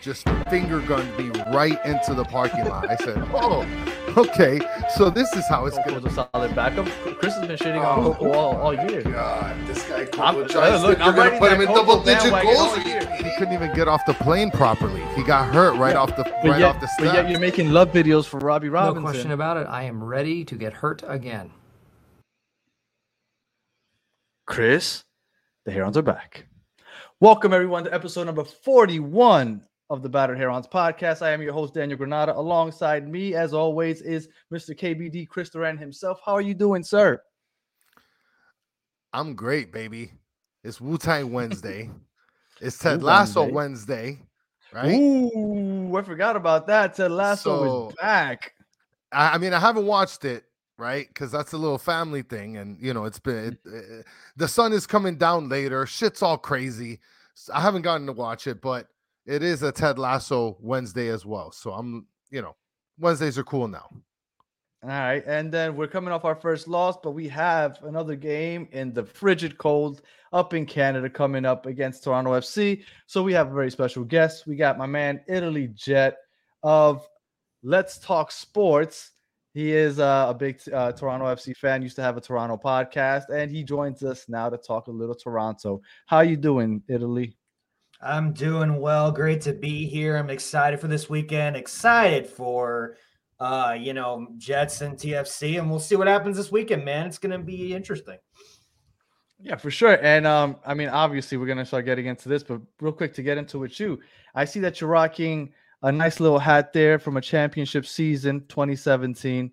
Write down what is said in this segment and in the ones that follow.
just finger gunned me right into the parking lot. I said, oh, okay, so this is how it's going. Was a solid backup. Chris has been shitting on Coco all year. God, this guy Coco tries to put him in double-digit goals. He couldn't even get off the plane properly. He got hurt off the snap. But yet you're making love videos for Robbie Robinson. No question about it. I am ready to get hurt again. Chris, the Herons are back. Welcome, everyone, to episode number 41 of the Battered Herons podcast. I am your host, Daniel Granada. Alongside me, as always, is Mr. KBD, Chris Duran himself. How are you doing, sir? I'm great, baby. It's Wu-Tang Wednesday. It's Ted Lasso Wednesday, right? Ooh, I forgot about that. Ted Lasso is back. I mean, I haven't watched it. Right, because that's a little family thing, and you know it's been the sun is coming down later. Shit's all crazy. I haven't gotten to watch it, but it is a Ted Lasso Wednesday as well. So Wednesdays are cool now. All right, and then we're coming off our first loss, but we have another game in the frigid cold up in Canada coming up against Toronto FC. So we have a very special guest. We got my man Italy Jet of Let's Talk Sports. He is a big Toronto FC fan, used to have a Toronto podcast, and he joins us now to talk a little Toronto. How you doing, Italy? I'm doing well. Great to be here. I'm excited for this weekend, excited for, Jets and TFC, and we'll see what happens this weekend, man. It's going to be interesting. Yeah, for sure. And, obviously, we're going to start getting into this, but real quick to get into with you, I see that you're rocking – a nice little hat there from a championship season, 2017.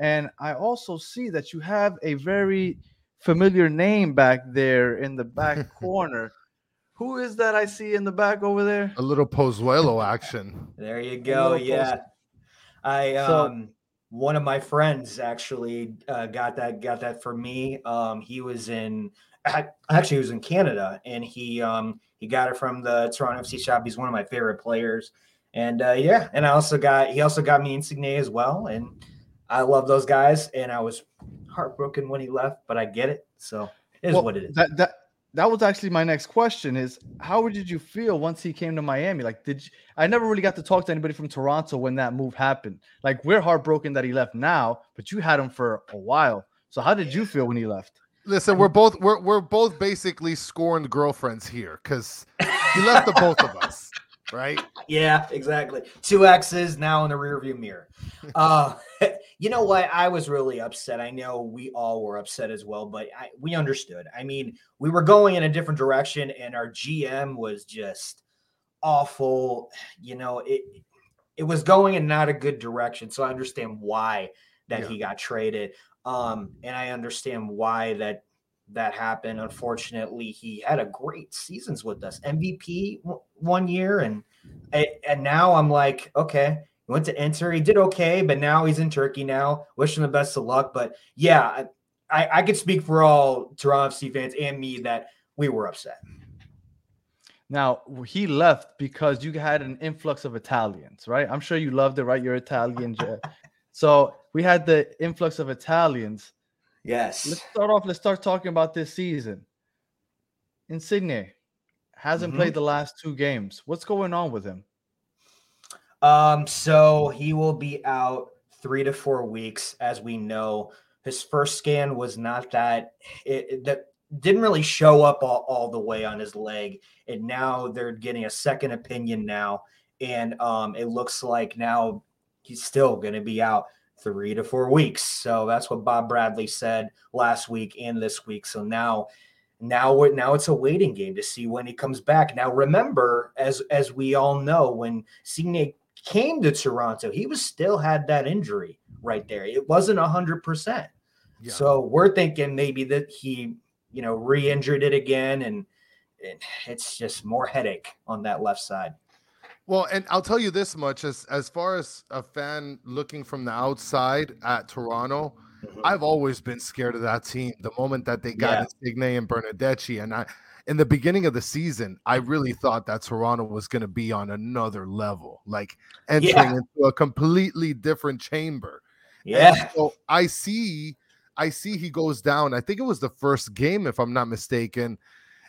And I also see that you have a very familiar name back there in the back corner. Who is that I see in the back over there? A little Pozuelo action. There you go, yeah. One of my friends actually got that for me. He was in Canada, and he got it from the Toronto FC shop. He's one of my favorite players. And he also got me Insigne as well, and I love those guys. And I was heartbroken when he left, but I get it. So it is what it is. That was actually my next question: is how did you feel once he came to Miami? Like, I never really got to talk to anybody from Toronto when that move happened. Like, we're heartbroken that he left now, but you had him for a while. So how did you feel when he left? Listen, we're both basically scorned girlfriends here because he left the both of us. Right? Yeah, exactly. Two X's now in the rearview mirror. You know what? I was really upset. I know we all were upset as well, but we understood. I mean, we were going in a different direction, and our GM was just awful. You know, it was going in not a good direction, so I understand why he got traded. And I understand why that happened. Unfortunately, he had a great seasons with us, MVP one year, and now I'm like, okay, he went to Inter, he did okay, but now he's in Turkey now. Wish him the best of luck, but yeah, I could speak for all Toronto FC fans and me that we were upset. Now he left because you had an influx of Italians, right? I'm sure you loved it, right? You're Italian, Jet. So we had the influx of Italians. Yes. Let's start talking about this season. Insigne hasn't played the last two games. What's going on with him? So he will be out 3 to 4 weeks, as we know. His first scan was not that – that didn't really show up all the way on his leg. And now they're getting a second opinion now. And it looks like now he's still going to be out 3 to 4 weeks. So that's what Bob Bradley said last week and this week. So now it's a waiting game to see when he comes back. Now, remember, as we all know, when Insigne came to Toronto, he was still had that injury right there. It wasn't 100%. So we're thinking maybe that he, re-injured it again. And it's just more headache on that left side. Well, and I'll tell you this much, as far as a fan looking from the outside at Toronto, I've always been scared of that team the moment that they got Insigne and Bernardeschi. And in the beginning of the season, I really thought that Toronto was going to be on another level, like entering into a completely different chamber. Yeah. And so I see he goes down. I think it was the first game, if I'm not mistaken.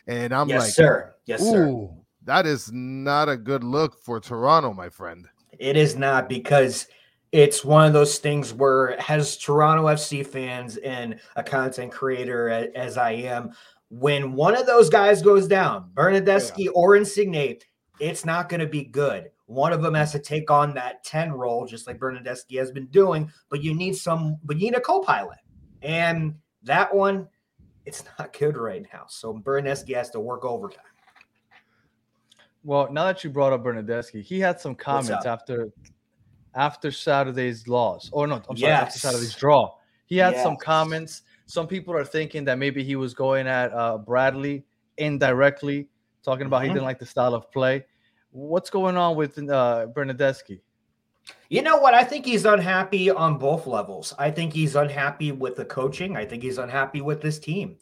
And I'm like, sir. Yes, sir. That is not a good look for Toronto, my friend. It is not, because it's one of those things where, as Toronto FC fans and a content creator as I am, when one of those guys goes down, Bernardeschi or Insigne, it's not going to be good. One of them has to take on that 10 role, just like Bernardeschi has been doing, but you need a co-pilot. And that one, it's not good right now. So Bernardeschi has to work overtime. Well, now that you brought up Bernardeschi, he had some comments after Saturday's loss. Or no, I'm sorry, after Saturday's draw. He had some comments. Some people are thinking that maybe he was going at Bradley indirectly, talking about he didn't like the style of play. What's going on with Bernardeschi? You know what? I think he's unhappy on both levels. I think he's unhappy with the coaching. I think he's unhappy with this team.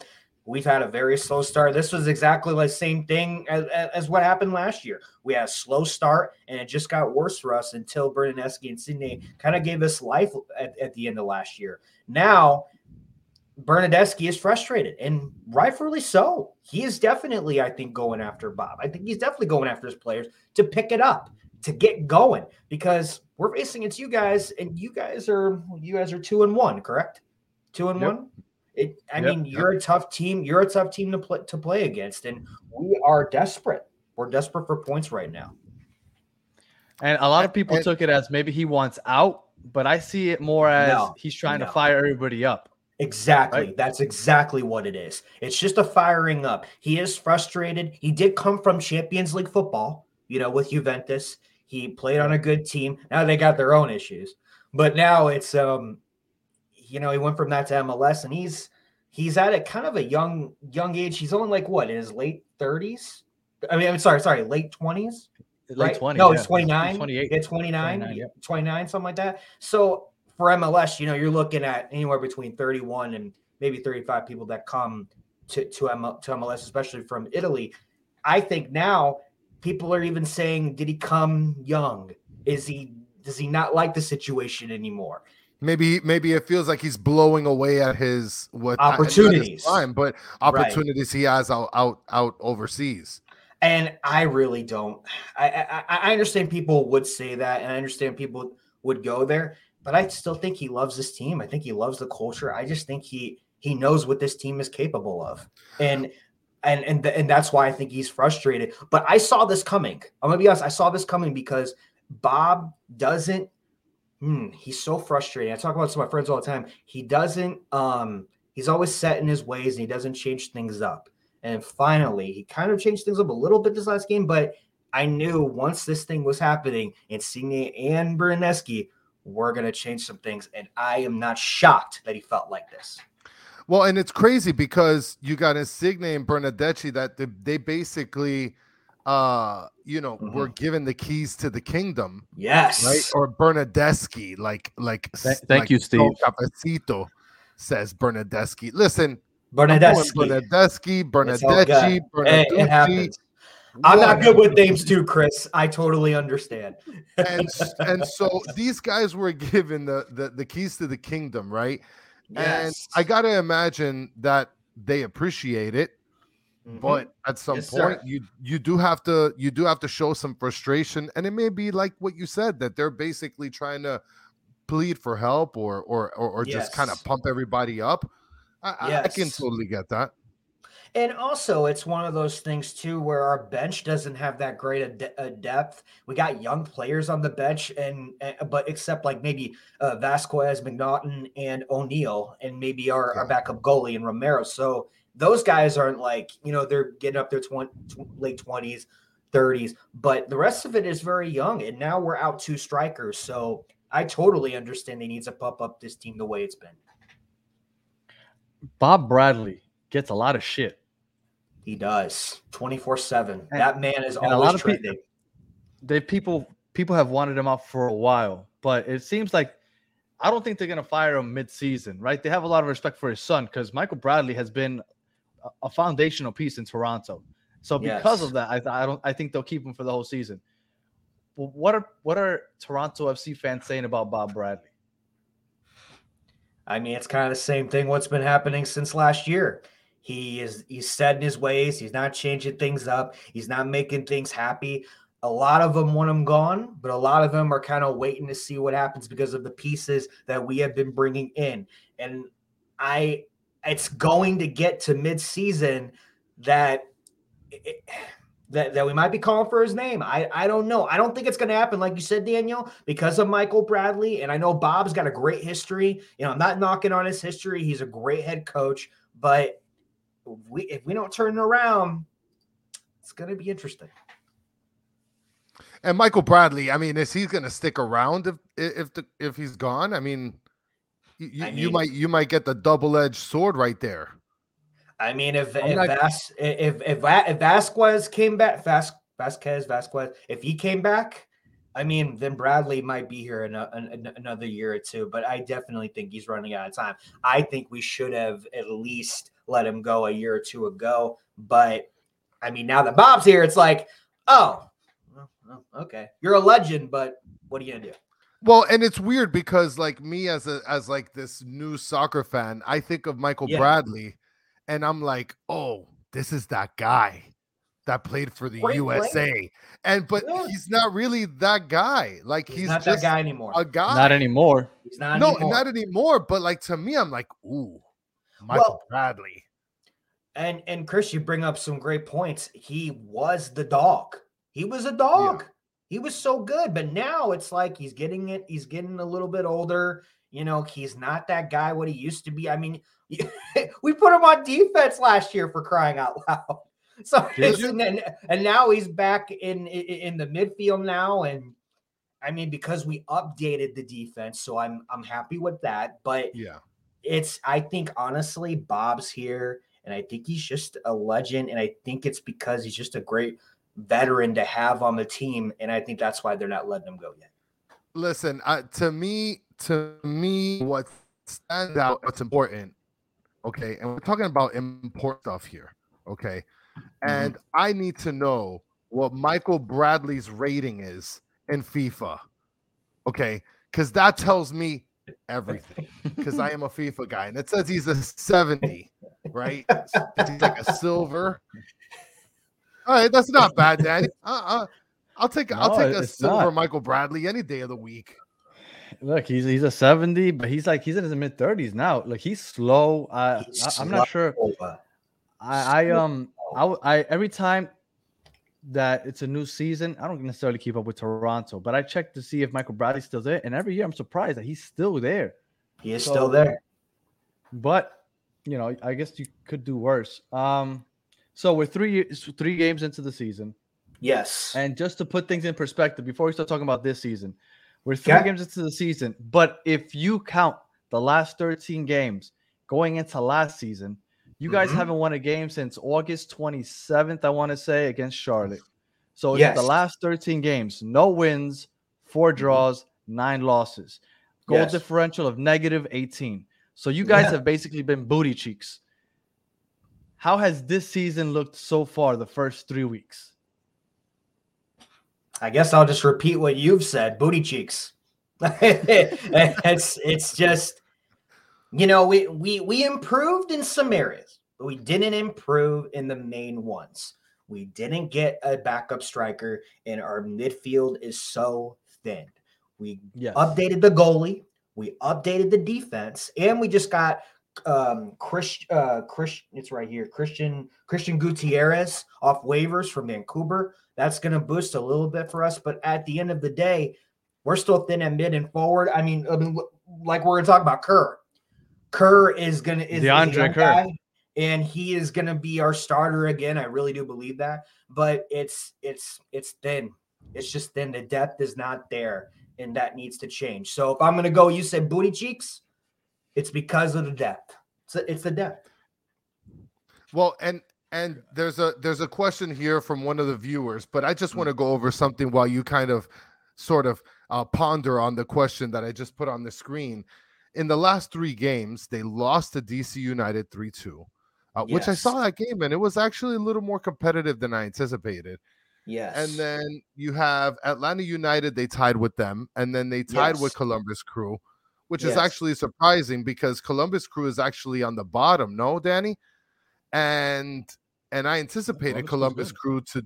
We've had a very slow start. This was exactly the same thing as what happened last year. We had a slow start, and it just got worse for us until Bernardeschi and Sydney kind of gave us life at the end of last year. Now, Bernardeschi is frustrated, and rightfully so. He is definitely, I think, going after Bob. I think he's definitely going after his players to pick it up, to get going, because we're facing against you guys, and you guys are 2-1, correct? 2-1. I mean, you're a tough team. You're a tough team to play against, and we are desperate. We're desperate for points right now. And a lot of people took it as maybe he wants out, but I see it more as he's trying to fire everybody up. Exactly. Right. That's exactly what it is. It's just a firing up. He is frustrated. He did come from Champions League football, with Juventus. He played on a good team. Now they got their own issues, but now it's, he went from that to MLS, and he's at a kind of a young age. He's only in his late 30s? I mean, I'm sorry, late 20s? Late 20s. No, it's 29. 28. It's 29, something like that. So for MLS, you're looking at anywhere between 31 and maybe 35 people that come to MLS, especially from Italy. I think now people are even saying, did he come young? Does he not like the situation anymore? Maybe it feels like he's blowing away at his opportunities, opportunities he has out overseas. And I really don't. I understand people would say that, and I understand people would go there. But I still think he loves this team. I think he loves the culture. I just think he knows what this team is capable of. And that's why I think he's frustrated. But I saw this coming. I'm going to be honest. I saw this coming because Bob doesn't – he's so frustrated. I talk about this to my friends all the time. He doesn't he's always set in his ways, and he doesn't change things up. And finally, he kind of changed things up a little bit this last game. But I knew once this thing was happening, Insigne and Bernardeschi – we're going to change some things, and I am not shocked that he felt like this. Well, and it's crazy because you got Insigne and Bernardeschi that they basically, were given the keys to the kingdom. Yes. Right? Or Bernardeschi, thank you, Steve. Capacito says Bernardeschi. Listen, Bernardeschi, Bernardeschi. I'm not good with names too, Chris. I totally understand. and so these guys were given the keys to the kingdom, right? Yes. And I got to imagine that they appreciate it, but at some point, you do have to show some frustration, and it may be like what you said, that they're basically trying to plead for help or just kind of pump everybody up. I can totally get that. And also, it's one of those things, too, where our bench doesn't have that great a depth. We got young players on the bench, but except like maybe Vasquez, McNaughton, and O'Neal, and maybe our backup goalie and Romero. So those guys aren't they're getting up their late 20s, 30s. But the rest of it is very young, and now we're out two strikers. So I totally understand they need to pump up this team the way it's been. Bob Bradley gets a lot of shit. He does 24/7. That man is always trending. People have wanted him out for a while, but it seems like I don't think they're gonna fire him mid-season, right? They have a lot of respect for his son because Michael Bradley has been a foundational piece in Toronto. So because of that, I think they'll keep him for the whole season. Well, what are Toronto FC fans saying about Bob Bradley? I mean, it's kind of the same thing. What's been happening since last year? He's set in his ways. He's not changing things up. He's not making things happy. A lot of them want him gone, but a lot of them are kind of waiting to see what happens because of the pieces that we have been bringing in. And it's going to get to midseason that we might be calling for his name. I don't know. I don't think it's going to happen, like you said, Daniel, because of Michael Bradley. And I know Bob's got a great history. You know, I'm not knocking on his history. He's a great head coach, but if we don't turn it around, it's going to be interesting. And Michael Bradley, I mean, is he going to stick around if he's gone? I mean, you might get the double-edged sword right there. I mean, if Vasquez came back, Vasquez, if he came back, I mean, then Bradley might be here in another year or two. But I definitely think he's running out of time. I think we should have at least let him go a year or two ago. But I mean, now that Bob's here, it's like, oh, okay, you're a legend, but what are you gonna do? Well, and it's weird because, like, me as this new soccer fan, I think of Michael Bradley. And I'm like, oh, this is that guy that played for the USA. Player. But he's not really that guy. Like, he's not just that guy anymore. A guy. Not anymore. He's not anymore. Not anymore. But, like, to me, I'm like, ooh, Michael Bradley. And Chris, you bring up some great points. He was the dog. He was a dog. Yeah. He was so good. But now it's like he's getting a little bit older. You know, he's not that guy what he used to be. I mean, we put him on defense last year for crying out loud. So and now he's back in the midfield now. And I mean, because we updated the defense, so I'm happy with that. But yeah, I think honestly, Bob's here, and I think he's just a legend, and I think it's because he's just a great veteran to have on the team, and I think that's why they're not letting him go yet. Listen, to me, what stands out, what's important, okay, and we're talking about important stuff here, okay, and I need to know what Michael Bradley's rating is in FIFA, okay, because that tells me everything, because I am a FIFA guy, and it says he's a 70, right? He's like a silver. All right, that's not bad, Daddy. I'll take a silver Michael Bradley any day of the week. Look, he's a 70, but he's in his mid 30s now. Look, he's slow. I'm not sure. I every time that it's a new season, I don't necessarily keep up with Toronto, but I check to see if Michael Bradley's still there, and every year I'm surprised that he's still there. He is still there. But you know, I guess you could do worse. So we're three games into the season. Yes. And just to put things in perspective, before we start talking about this season, we're three games into the season, but if you count the last 13 games going into last season, you guys haven't won a game since August 27th, I want to say, against Charlotte. So it's the last 13 games, no wins, 4 draws, 9 losses, goal differential of -18. So you guys have basically been booty cheeks. How has this season looked so far, the first 3 weeks? I guess I'll just repeat what you've said, booty cheeks. It's just, you know, we improved in some areas, but we didn't improve in the main ones. We didn't get a backup striker, and our midfield is so thin. We updated the goalie, we updated the defense, and we just got Christian Gutierrez off waivers from Vancouver. That's going to boost a little bit for us, but at the end of the day, we're still thin at mid and forward. I mean, like we're going to talk about Kerr. Kerr is going to is DeAndre Kerr, and he is going to be our starter again. I really do believe that, but it's thin. It's just thin. The depth is not there, and that needs to change. So if I'm going to go, you said booty cheeks. It's because of the depth. It's the depth. Well, and there's a question here from one of the viewers, but I just want to go over something while you kind of sort of ponder on the question that I just put on the screen. In the last 3 games, they lost to DC United 3-2, which I saw that game, and it was actually a little more competitive than I anticipated. Yes. And then you have Atlanta United, they tied with them, and then they tied with Columbus Crew, which is actually surprising because Columbus Crew is actually on the bottom, no, Danny? And I anticipated Columbus Crew to,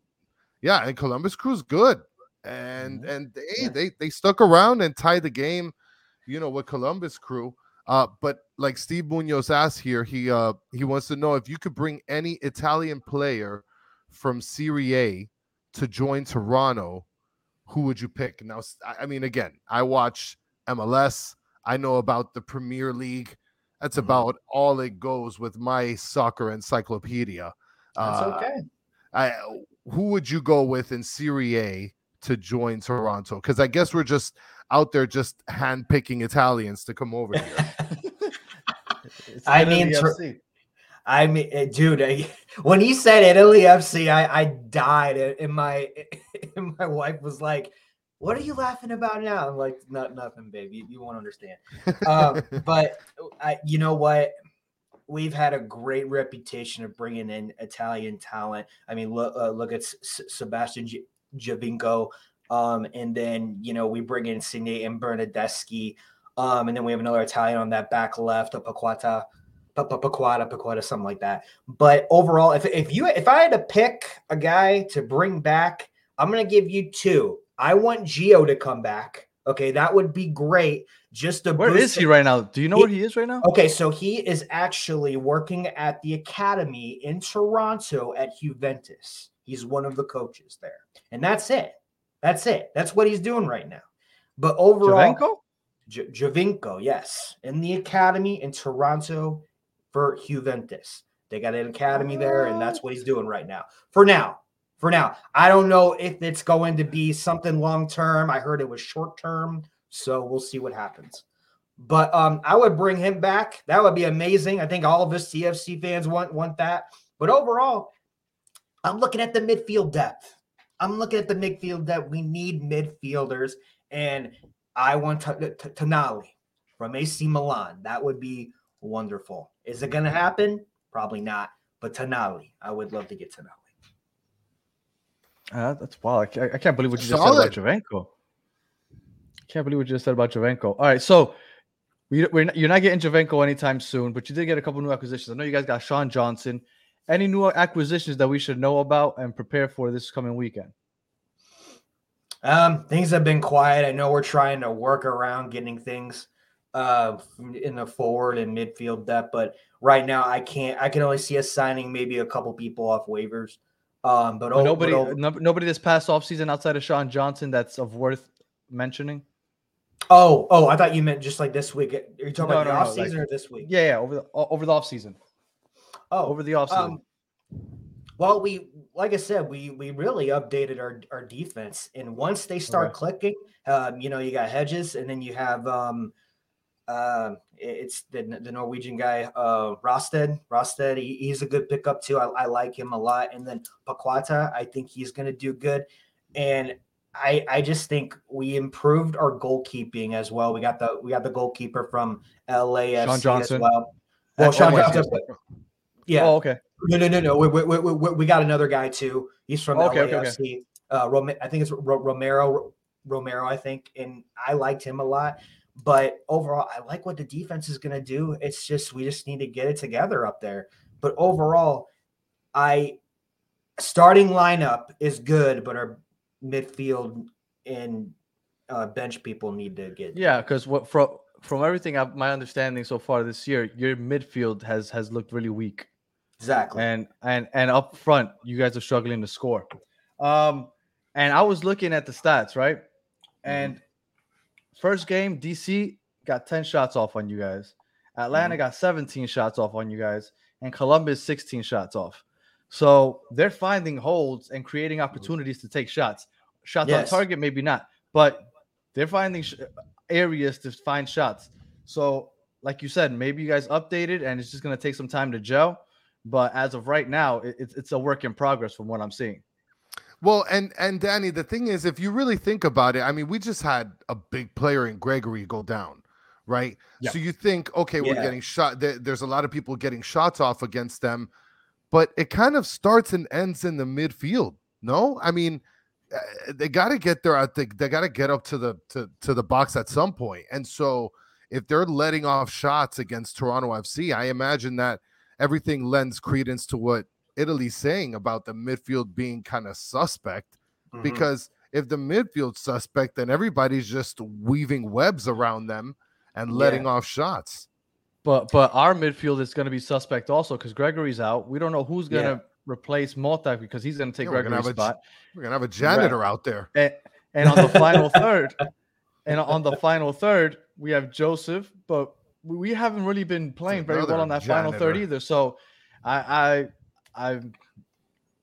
yeah, and Columbus Crew's good, and they stuck around and tied the game, you know, with Columbus Crew. But like Steve Munoz asked here, he wants to know if you could bring any Italian player from Serie A to join Toronto, who would you pick? Now, I mean, again, I watch MLS. I know about the Premier League. That's about all it goes with my soccer encyclopedia. That's okay. Who would you go with in Serie A to join Toronto? Because I guess we're just out there just handpicking Italians to come over here. I mean, dude, when he said Italy FC, I died. And my wife was like, "What are you laughing about now?" I'm like, nothing, babe. You won't understand. But you know what? We've had a great reputation of bringing in Italian talent. I mean, look at Sebastian Giovinco. And then, you know, we bring in Insigne and Bernardeschi. And then we have another Italian on that back left, a Paquata, something like that. But overall, if I had to pick a guy to bring back, I'm going to give you two. I want Gio to come back. Okay, that would be great. Just to where is he right now? Do you know where he is right now? Okay, so he is actually working at the academy in Toronto at Juventus. He's one of the coaches there. And that's it. That's it. That's what he's doing right now. But overall, Giovinco, yes, in the academy in Toronto for Juventus. They got an academy there, and that's what he's doing right now. For now, I don't know if it's going to be something long-term. I heard it was short-term, so we'll see what happens. But I would bring him back. That would be amazing. I think all of us TFC fans want that. But overall, I'm looking at the midfield depth. We need midfielders, and I want Tonali from AC Milan. That would be wonderful. Is it going to happen? Probably not. But Tonali, I would love to get Tonali. That's wild. I can't believe what you just said about Giovinco. All right, so you're not getting Giovinco anytime soon, but you did get a couple new acquisitions. I know you guys got Sean Johnson. Any new acquisitions that we should know about and prepare for this coming weekend? Things have been quiet. I know we're trying to work around getting things in the forward and midfield depth, but right now I can only see us signing maybe a couple people off waivers. Nobody this past offseason outside of Sean Johnson that's of worth mentioning. Oh, I thought you meant just like this week. Are you talking about the offseason or this week? Yeah, over the offseason. Oh, over the offseason. Well, we really updated our defense, and once they start clicking, you know, you got Hedges, and then you have it's the Norwegian guy, Rosted. He's a good pickup too. I like him a lot. And then Paquata, I think he's going to do good. And I just think we improved our goalkeeping as well. We got the goalkeeper from LAFC Sean Johnson. As well. Well, Sean Johnson. Yeah. Oh, okay. No. We got another guy too. He's from LAFC. Okay. I think it's Romero. I think, and I liked him a lot. But overall, I like what the defense is going to do. It's just we just need to get it together up there. But overall, starting lineup is good, but our midfield and bench people need to get. Yeah, because from everything my understanding so far this year, your midfield has looked really weak. Exactly. And up front, you guys are struggling to score. And I was looking at the stats, right? And first game, DC got 10 shots off on you guys. Atlanta got 17 shots off on you guys. And Columbus, 16 shots off. So they're finding holes and creating opportunities to take shots. Shots on target, maybe not. But they're finding areas to find shots. So, like you said, maybe you guys updated, and it's just going to take some time to gel. But as of right now, it's a work in progress from what I'm seeing. Well, and Danny, the thing is, if you really think about it, I mean, we just had a big player in Gregore go down, right? Yeah. So you think, okay, we're getting shot. There's a lot of people getting shots off against them, but it kind of starts and ends in the midfield. No, I mean, they got to get there. I think they got to get up to the box at some point. And so if they're letting off shots against Toronto FC, I imagine that everything lends credence to what Italy's saying about the midfield being kind of suspect, mm-hmm. because if the midfield's suspect, then everybody's just weaving webs around them and letting off shots. But our midfield is going to be suspect also because Gregory's out. We don't know who's going to replace Motak because he's going to take Gregory's spot. We're going to have a janitor out there. And on the final third, we have Josef, but we haven't really been playing very well on that final third either. So I'm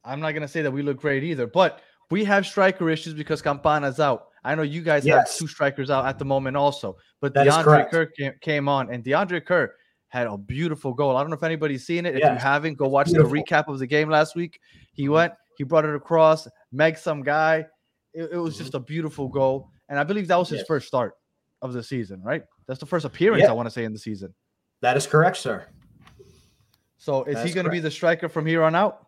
not going to say that we look great either, but we have striker issues because Campana's out. I know you guys have two strikers out at the moment also, but that DeAndre Kerr came on, and DeAndre Kerr had a beautiful goal. I don't know if anybody's seen it. If you haven't, go watch the recap of the game last week. He went, he brought it across, megged some guy. It was just a beautiful goal, and I believe that was his first start of the season, right? That's the first appearance, I want to say, in the season. That is correct, sir. So is he going to be the striker from here on out?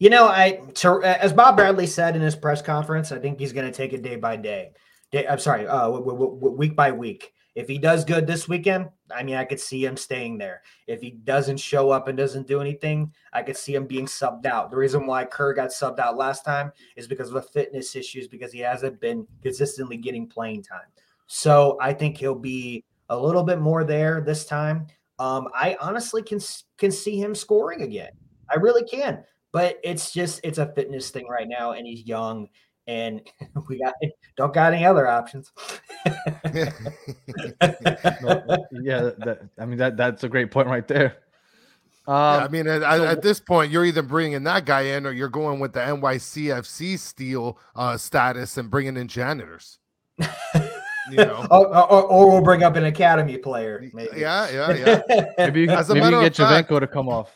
You know, as Bob Bradley said in his press conference, I think he's going to take it day by day. Week by week. If he does good this weekend, I mean, I could see him staying there. If he doesn't show up and doesn't do anything, I could see him being subbed out. The reason why Kerr got subbed out last time is because of the fitness issues, because he hasn't been consistently getting playing time. So I think he'll be a little bit more there this time. I honestly can see him scoring again. I really can. But it's a fitness thing right now, and he's young, and we don't got any other options. That's a great point right there. At this point, you're either bringing that guy in, or you're going with the NYCFC steal status and bringing in janitors. You know, or we'll bring up an academy player. Maybe. Yeah. Maybe you get Giovinco to come off.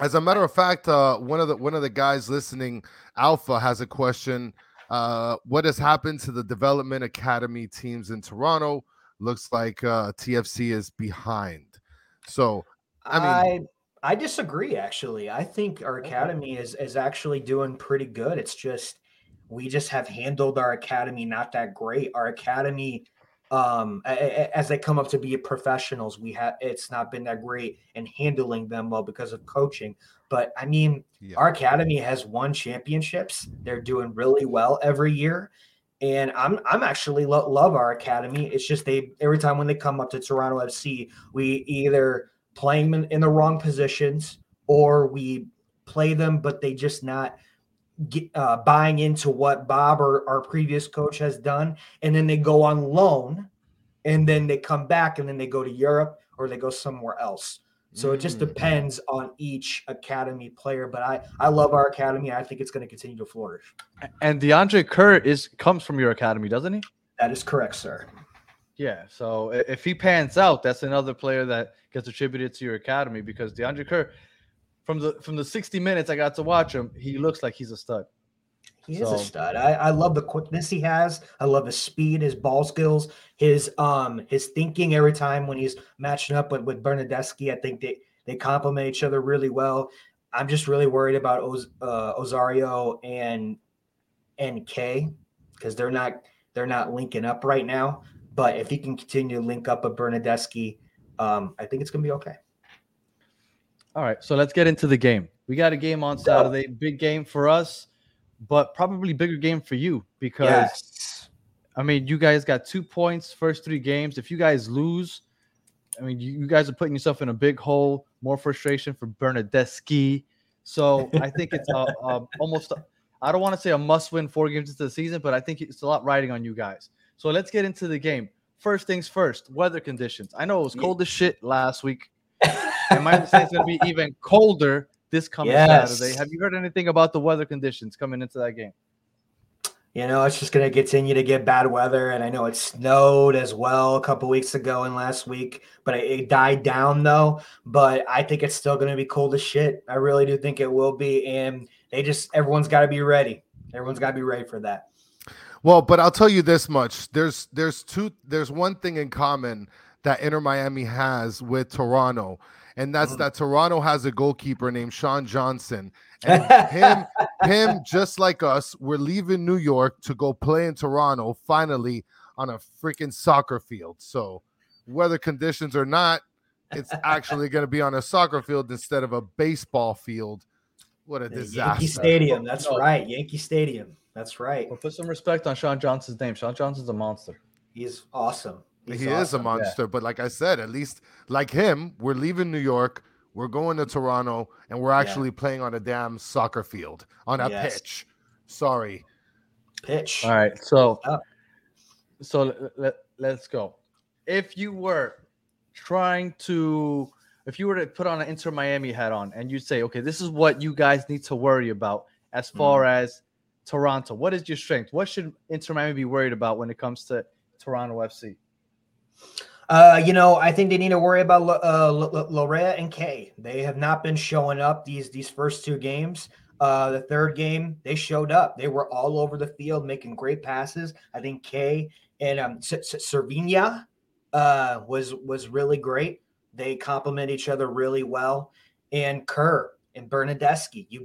As a matter of fact, one of the guys listening, Alpha, has a question. What has happened to the development academy teams in Toronto? Looks like TFC is behind. So, I disagree. Actually, I think our academy is actually doing pretty good. It's just we just have handled our academy not that great. Our academy, as they come up to be professionals, it's not been that great in handling them well because of coaching. But I mean, our academy has won championships. They're doing really well every year, and I'm actually love our academy. It's just they every time when they come up to Toronto FC, we either play them in the wrong positions or we play them, but they just not buying into what Bob or our previous coach has done, and then they go on loan, and then they come back, and then they go to Europe or they go somewhere else. So it just depends on each academy player. But I love our academy. I think it's going to continue to flourish. And DeAndre Kerr comes from your academy, doesn't he? That is correct, sir. Yeah. So if he pans out, that's another player that gets attributed to your academy, because DeAndre Kerr, From the 60 minutes I got to watch him, he looks like he's a stud. He is a stud. I love the quickness he has. I love his speed, his ball skills, his thinking every time when he's matching up with Bernardeschi. I think they complement each other really well. I'm just really worried about Osorio and Kay, because they're not linking up right now. But if he can continue to link up with Bernardeschi, I think it's going to be okay. All right, so let's get into the game. We got a game on Saturday, big game for us, but probably bigger game for you because, I mean, you guys got 2 points, first three games. If you guys lose, I mean, you guys are putting yourself in a big hole, more frustration for Bernardeschi. So I think it's I don't want to say a must-win 4 games into the season, but I think it's a lot riding on you guys. So let's get into the game. First things first, weather conditions. I know it was cold as shit last week. And my understanding is going to be even colder this coming Saturday. Have you heard anything about the weather conditions coming into that game? You know, it's just going to continue to get bad weather. And I know it snowed as well a couple weeks ago and last week, but it died down though. But I think it's still going to be cold as shit. I really do think it will be. And everyone's got to be ready. Everyone's got to be ready for that. Well, but I'll tell you this much. There's one thing in common that Inter Miami has with Toronto. And that's that Toronto has a goalkeeper named Sean Johnson. And him, just like us, we're leaving New York to go play in Toronto, finally, on a freaking soccer field. So whether conditions or not, it's actually going to be on a soccer field instead of a baseball field. What a disaster. Yankee Stadium. That's right. Yankee Stadium. That's right. Well, put some respect on Sean Johnson's name. Sean Johnson's a monster. He's awesome. He is a monster. Yeah. But like I said, at least like him, we're leaving New York. We're going to Toronto, and we're actually playing on a damn soccer field, on a pitch. Sorry. Pitch. All right. So let's go. If you were to put on an Inter Miami hat on and you'd say, okay, this is what you guys need to worry about as far as Toronto. What is your strength? What should Inter Miami be worried about when it comes to Toronto FC? I think they need to worry about Lorea and Kay. They have not been showing up these first two games. The third game, they showed up. They were all over the field making great passes. I think Kay and Cervinha was really great. They complement each other really well. And Kerr and Bernardeschi. You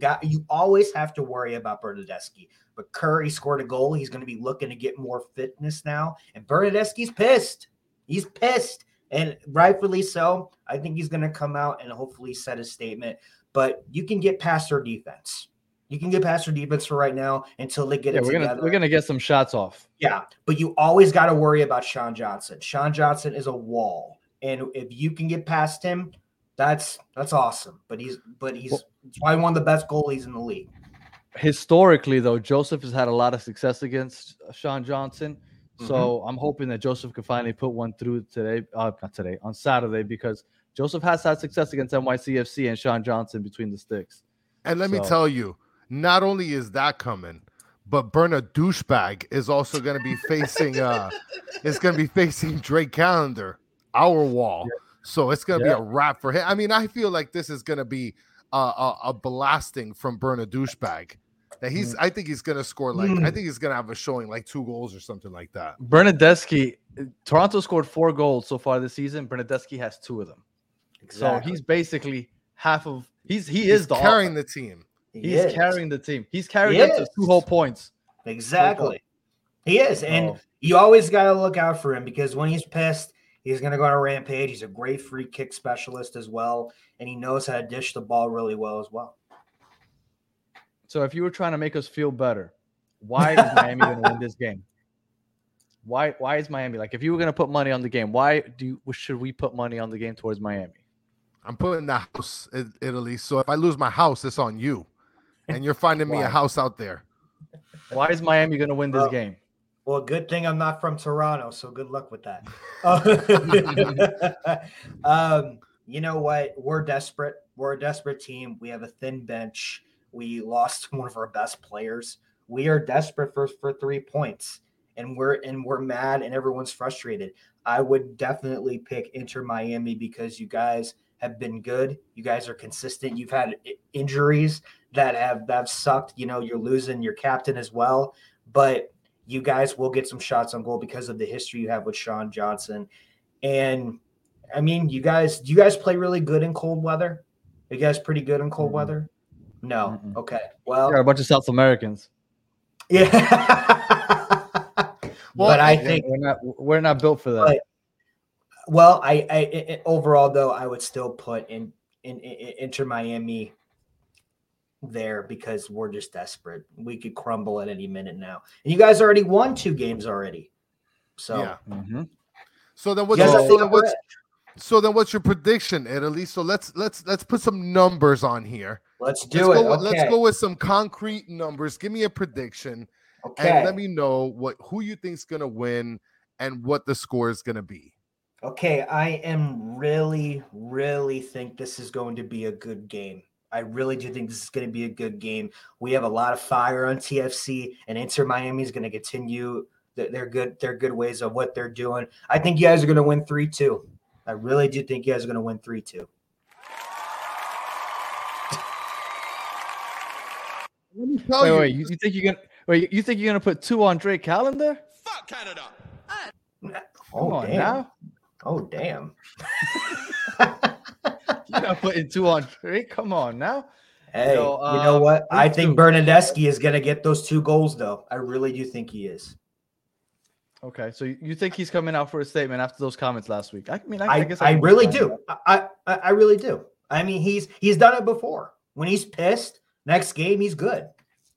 always have to worry about Bernardeschi. But Kerr, he scored a goal. He's going to be looking to get more fitness now. And Bernardeschi's pissed. He's pissed, and rightfully so. I think he's going to come out and hopefully set a statement. But you can get past their defense. You can get past their defense for right now until they get it together. We're going to get some shots off. Yeah, but you always got to worry about Sean Johnson. Sean Johnson is a wall, and if you can get past him, that's awesome. But he's probably one of the best goalies in the league. Historically, though, Josef has had a lot of success against Sean Johnson. So I'm hoping that Josef can finally put one through on Saturday, because Josef has had success against NYCFC and Sean Johnson between the sticks. And let me tell you, not only is that coming, but Bernard Douchebag is also going to be facing Drake Callender, our wall. Yeah. So it's going to be a wrap for him. I mean, I feel like this is going to be a blasting from Bernard Douchebag. I think he's going to score I think he's going to have a showing like 2 goals or something like that. Bernardeschi, Toronto scored 4 goals so far this season. Bernardeschi has 2 of them. Exactly. So he's basically carrying the team. He's carrying the team. He's carrying up to 2 whole points. Exactly. He is. And you always got to look out for him, because when he's pissed, he's going to go on a rampage. He's a great free kick specialist as well. And he knows how to dish the ball really well as well. So if you were trying to make us feel better, why is Miami going to win this game? Why is Miami, like, if you were going to put money on the game, should we put money on the game towards Miami? I'm putting the house in Italy. So if I lose my house, it's on you. And you're finding me a house out there. Why is Miami going to win this game? Well, good thing I'm not from Toronto, so good luck with that. You know what? We're desperate. We're a desperate team. We have a thin bench. We lost one of our best players. We are desperate for 3 points, and we're mad, and everyone's frustrated. I would definitely pick Inter Miami, because you guys have been good. You guys are consistent. You've had injuries that have sucked. You know, you're losing your captain as well, but you guys will get some shots on goal because of the history you have with Sean Johnson. And I mean, you guys play really good in cold weather. You guys pretty good in cold weather. No. Mm-mm. Okay. Well, there are a bunch of South Americans. Yeah. Well, but I think we're not built for that. I overall though, I would still put in Inter Miami there, because we're just desperate. We could crumble at any minute now. And you guys already won 2 games already. So yeah. Mm-hmm. So then what's your prediction, Italy? So let's put some numbers on here. Let's do it. Let's go with some concrete numbers. Give me a prediction, and let me know who you think's gonna win and what the score is gonna be. Okay, I am really, really think this is going to be a good game. I really do think this is going to be a good game. We have a lot of fire on TFC, and Inter Miami is going to continue their good ways of what they're doing. I think you guys are going to win 3-2. I really do think you guys are going to win 3-2. Wait! You think you're gonna put 2 on Drake Callender? Fuck Canada! Oh damn! You're not putting 2 on Drake? Come on now! Hey, you know what? I think Bernardeschi is gonna get those 2 goals, though. I really do think he is. Okay, so you think he's coming out for a statement after those comments last week? I mean, I really do. I really do. I mean, he's done it before. When he's pissed, next game he's good.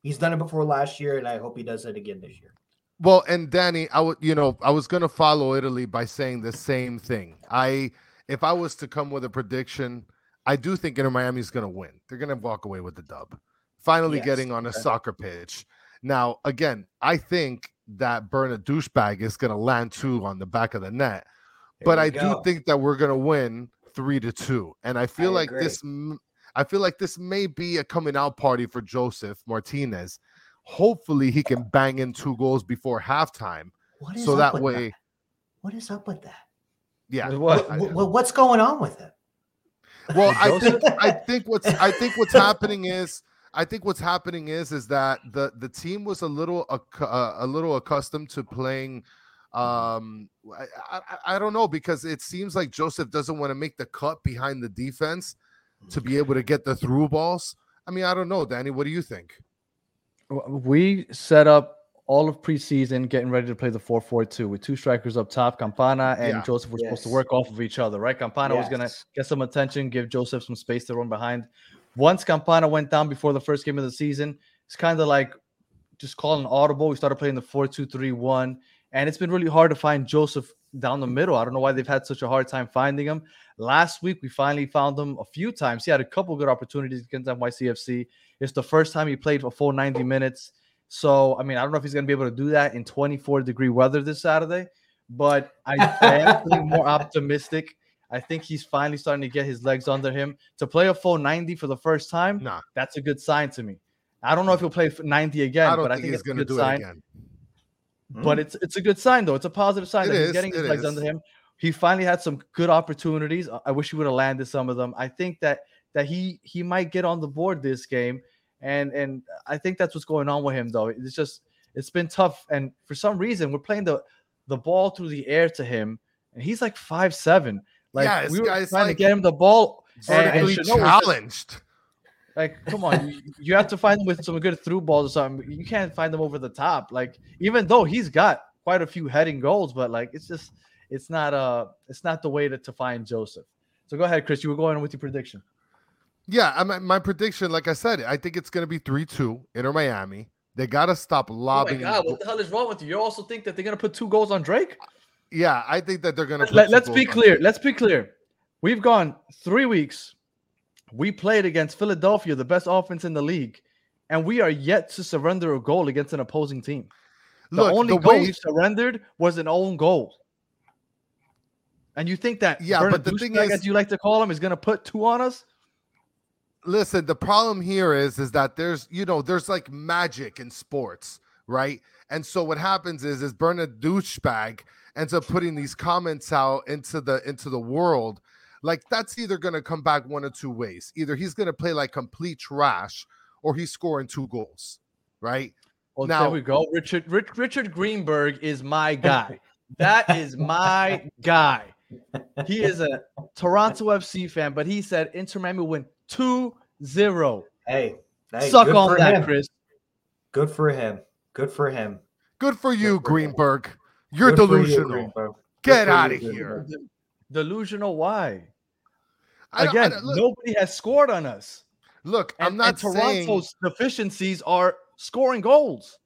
He's done it before last year, and I hope he does it again this year. Well, and Danny, I was going to follow Italy by saying the same thing. If I was to come with a prediction, I do think Inter Miami is going to win. They're going to walk away with the dub. Finally getting on a soccer pitch. Now, again, I think that Bernard douchebag is going to land two on the back of the net. But I do think that we're going to win 3-2. And I feel like this may be a coming out party for Josef Martínez. Hopefully he can bang in 2 goals before halftime. What is up with that? Yeah. What's going on with it? Well, I think what's happening is that the team was a little accustomed to playing. I don't know, because it seems like Josef doesn't want to make the cut behind the defense to be able to get the through balls. I mean, I don't know, Danny. What do you think? We set up all of preseason getting ready to play the 4-4-2 with 2 strikers up top. Campana and Josef were supposed to work off of each other, right? Campana was going to get some attention, give Josef some space to run behind. Once Campana went down before the first game of the season, it's kind of like just calling audible. We started playing the 4-2-3-1, and it's been really hard to find Josef down the middle. I don't know why they've had such a hard time finding him. Last week, we finally found him a few times. He had a couple good opportunities against NYCFC. It's the first time he played a full 90 minutes. So, I mean, I don't know if he's going to be able to do that in 24-degree weather this Saturday, but I am feeling more optimistic. I think he's finally starting to get his legs under him. To play a full 90 for the first time, that's a good sign to me. I don't know if he'll play 90 again, but I think it's a good sign. But it's a good sign, though. It's a positive sign that he's getting his legs under him. He finally had some good opportunities. I wish he would have landed some of them. I think that he might get on the board this game. And I think that's what's going on with him, though. It's been tough. And for some reason, we're playing the ball through the air to him. And he's like 5'7". We were trying to get him the ball. And challenged. Come on. you have to find him with some good through balls or something. You can't find him over the top. Even though he's got quite a few heading goals, but it's not the way to find Josef. So go ahead, Chris. You were going on with your prediction. Yeah, my prediction, like I said, I think it's going to be 3-2 Inter Miami. They got to stop lobbing. Oh, my God. What the hell is wrong with you? You also think that they're going to put 2 goals on Drake? Yeah, I think that they're going to put Let's be clear. We've gone 3 weeks. We played against Philadelphia, the best offense in the league, and we are yet to surrender a goal against an opposing team. The only goal we surrendered was an own goal. And you think that Bernard, but the thing is, as you like to call him, is going to put 2 on us? Listen, the problem here is that there's like magic in sports, right? And so what happens is Bernard douchebag ends up putting these comments out into the world. Like, that's either going to come back one of 2 ways. Either he's going to play like complete trash, or he's scoring 2 goals, right? Well, now, there we go. Richard Greenberg is my guy. That is my guy. He is a Toronto FC fan, but he said Inter Miami win 2-0. Hey, suck on that, Chris. Good for him. Good for him. Good for you, Greenberg. You're delusional. Get out of here. Delusional? Why? Again, nobody has scored on us. Look, I'm not saying Toronto's deficiencies are scoring goals.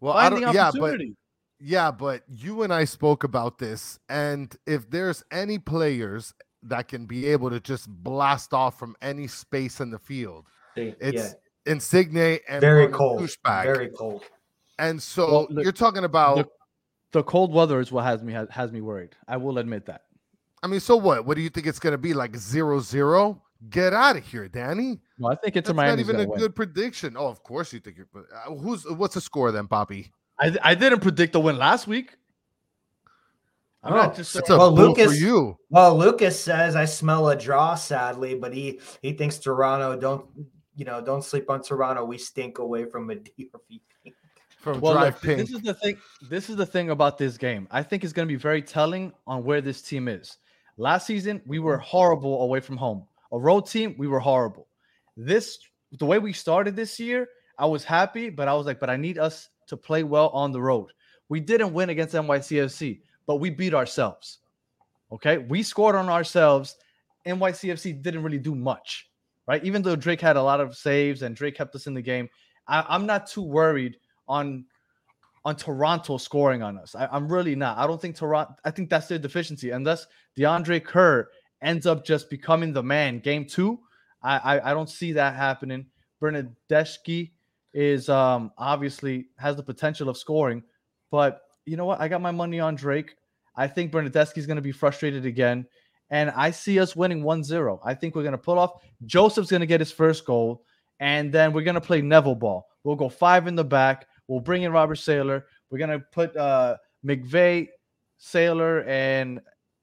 Well, finding opportunity. But you and I spoke about this, and if there's any players that can be able to just blast off from any space in the field, it's Insigne and very cold. And so you're talking about the cold weather is what has me worried. I will admit that. I mean, so what? What do you think it's going to be, like 0-0? Get out of here, Danny. No, I think it's not even a good prediction. Oh, of course you think what's the score then, Poppy? I didn't predict the win last week. I'm not just saying. Well, Lucas, for you. Well, Lucas says I smell a draw, sadly, but he thinks Toronto don't sleep on Toronto. We stink away from a DRP. Pink. This is the thing about this game. I think it's going to be very telling on where this team is. Last season, we were horrible away from home. A road team, we were horrible. The way we started this year, I was happy, but I was like, I need us to play well on the road. We didn't win against NYCFC, but we beat ourselves. Okay? We scored on ourselves. NYCFC didn't really do much, right? Even though Drake had a lot of saves and Drake kept us in the game, I'm not too worried on Toronto scoring on us. I'm really not. I don't think Toronto – I think that's their deficiency. Unless DeAndre Kerr ends up just becoming the man game two, I don't see that happening. Bernardeschi is obviously has the potential of scoring. But you know what? I got my money on Drake. I think Bernardeschi is going to be frustrated again. And I see us winning 1-0. I think we're going to pull off. Joseph's going to get his first goal. And then we're going to play Neville ball. We'll go five in the back. We'll bring in Robert Saylor. We're going to put McVeigh, Saylor,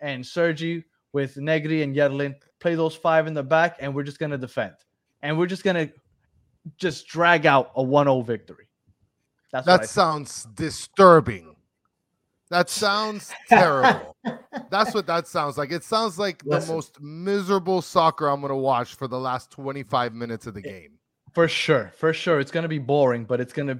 and Sergi with Negri and Yedlin. Play those five in the back, and we're just going to defend. And we're just going to just drag out a 1-0 victory. That sounds disturbing. That sounds terrible. That's what that sounds like. It sounds like the most miserable soccer I'm going to watch for the last 25 minutes of the game. For sure. It's going to be boring, but it's going to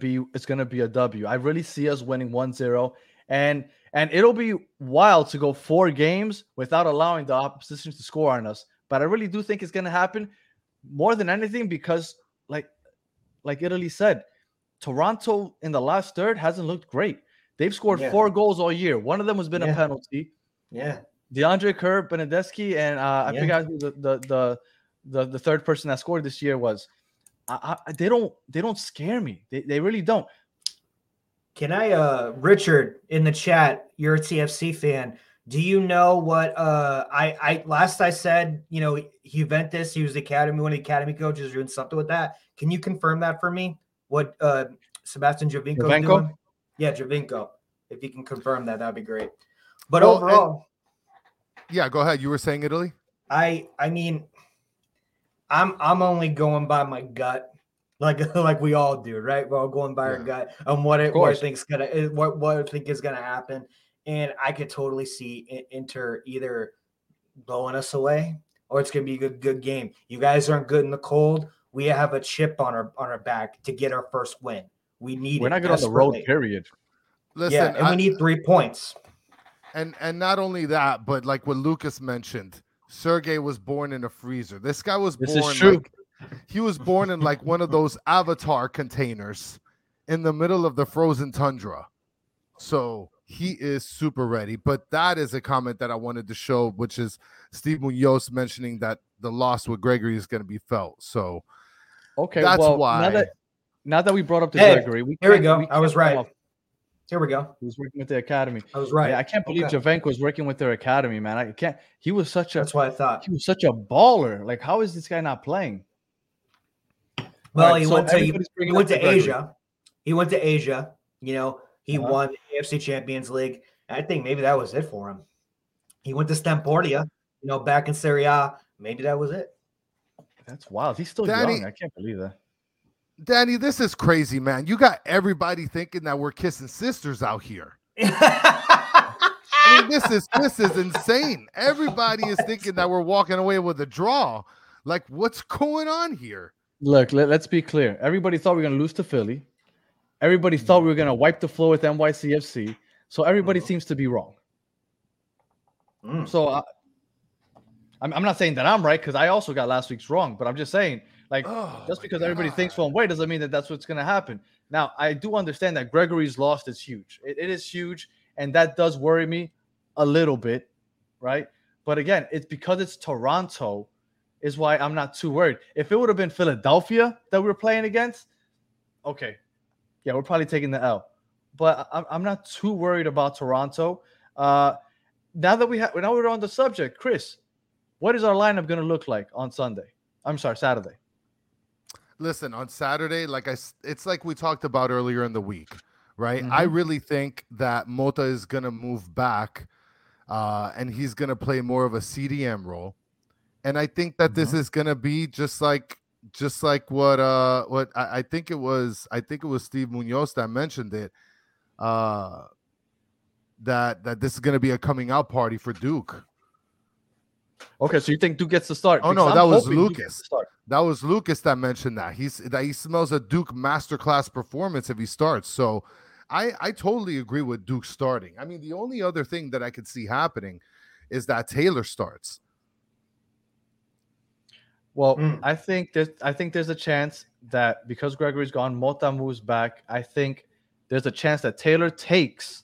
be a W. I really see us winning 1-0. And it'll be wild to go four games without allowing the opposition to score on us. But I really do think it's going to happen more than anything because, like Italy said, Toronto in the last third hasn't looked great. They've scored four goals all year. One of them has been a penalty. Yeah. DeAndre Kerr, Bernardeschi, and I forgot who the third person that scored this year was. They don't scare me. They really don't. Can I, Richard, in the chat, you're a TFC fan. Do you know what I said, you know, Juventus, he was the academy, one of the academy coaches doing something with that. Can you confirm that for me? What Sebastian Giovinco is doing? Yeah, Giovinco. If you can confirm that, that'd be great. But overall, go ahead. You were saying Italy? I mean, I'm only going by my gut, like we all do, right? We're all going by our gut on what I think is gonna happen, and I could totally see Inter either blowing us away or it's gonna be a good game. You guys aren't good in the cold. We have a chip on our back to get our first win. We need. We're not good on the road, period. Listen, we need 3 points. And not only that, but like what Lucas mentioned, Sergey was born in a freezer. This guy was born. Like, he was born in like one of those Avatar containers in the middle of the frozen tundra. So he is super ready. But that is a comment that I wanted to show, which is Steve Munoz mentioning that the loss with Gregory is going to be felt. So. Okay, that's why. Now that we brought up the Gregory, here we go. I was right. Here we go. He was working with the academy. I was right. Yeah, I can't believe Giovinco was working with their academy, man. I can't. He was such a. That's what I thought. He was such a baller. Like, how is this guy not playing? Well, right, he went to Asia. He went to Asia. You know, he won the AFC Champions League. I think maybe that was it for him. He went to Sampdoria. You know, back in Serie A. Maybe that was it. That's wild. He's still young. I can't believe that. Danny, this is crazy, man. You got everybody thinking that we're kissing sisters out here. I mean, this is insane. Everybody is thinking that we're walking away with a draw. Like, what's going on here? Look, let's be clear. Everybody thought we were going to lose to Philly. Everybody thought we were going to wipe the floor with NYCFC. So everybody seems to be wrong. So I'm not saying that I'm right because I also got last week's wrong, but I'm just saying just because everybody thinks one way doesn't mean that that's what's going to happen. Now, I do understand that Gregory's loss is huge. It is huge, and that does worry me a little bit, right? But again, it's because it's Toronto is why I'm not too worried. If it would have been Philadelphia that we were playing against, okay. Yeah, we're probably taking the L. But I'm not too worried about Toronto. Now we're on the subject, Chris, what is our lineup going to look like on Sunday? I'm sorry, Saturday. Listen, on Saturday, it's like we talked about earlier in the week, right? Mm-hmm. I really think that Mota is going to move back and he's going to play more of a CDM role. And I think that this is going to be just like what I think it was Steve Munoz that mentioned it, that this is going to be a coming out party for Duke. Okay, so you think Duke gets the start? Oh, no, that was Lucas. That was Lucas that mentioned that. He smells a Duke masterclass performance if he starts. So I totally agree with Duke starting. I mean, the only other thing that I could see happening is that Taylor starts. Well, I think there's a chance that because Gregory's gone, Mota moves back. I think there's a chance that Taylor takes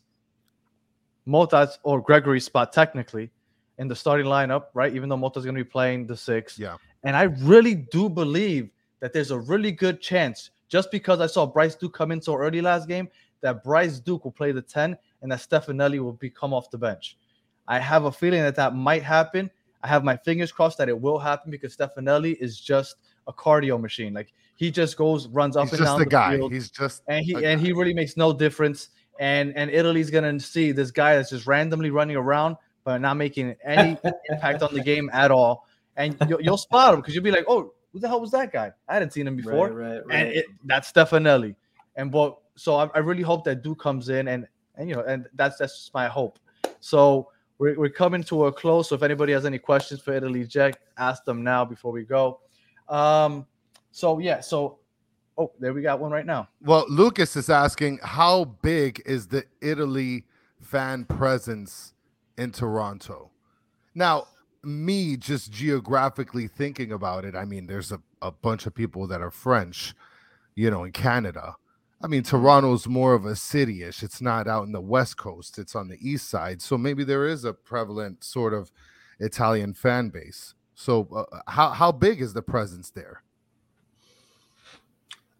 Mota's or Gregory's spot technically in the starting lineup, right? Even though Mota's going to be playing the sixth. Yeah. And I really do believe that there's a really good chance, just because I saw Bryce Duke come in so early last game, that Bryce Duke will play the 10 and that Stefanelli will come off the bench. I have a feeling that might happen. I have my fingers crossed that it will happen because Stefanelli is just a cardio machine. Like, he just runs up and down the field. He's just a guy. He really makes no difference. And Italy's going to see this guy that's just randomly running around but not making any impact on the game at all. And you'll spot him because you'll be like, oh, who the hell was that guy? I hadn't seen him before. Right. And that's Stefanelli. And so I really hope that Duke comes in and that's just my hope. So we're coming to a close. So if anybody has any questions for Italy Jet, ask them now before we go. So there we got one right now. Well, Lucas is asking, how big is the Italy fan presence in Toronto? Now, me just geographically thinking about it, I mean, there's a bunch of people that are French, in Canada. I mean, Toronto's more of a city-ish. It's not out in the West Coast. It's on the East Side. So maybe there is a prevalent sort of Italian fan base. So how big is the presence there?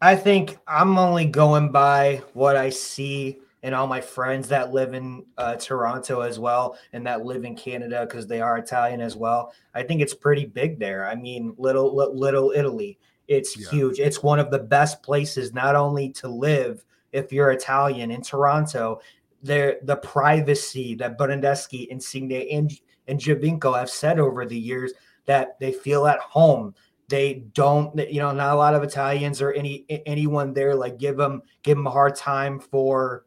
I think I'm only going by what I see and all my friends that live in Toronto as well and that live in Canada because they are Italian as well. I think it's pretty big there. I mean, little Italy, it's huge. It's one of the best places not only to live if you're Italian in Toronto. The privacy that Bernardeschi, Insigne, and Giovinco have said over the years that they feel at home. They don't, not a lot of Italians or anyone there like give them a hard time for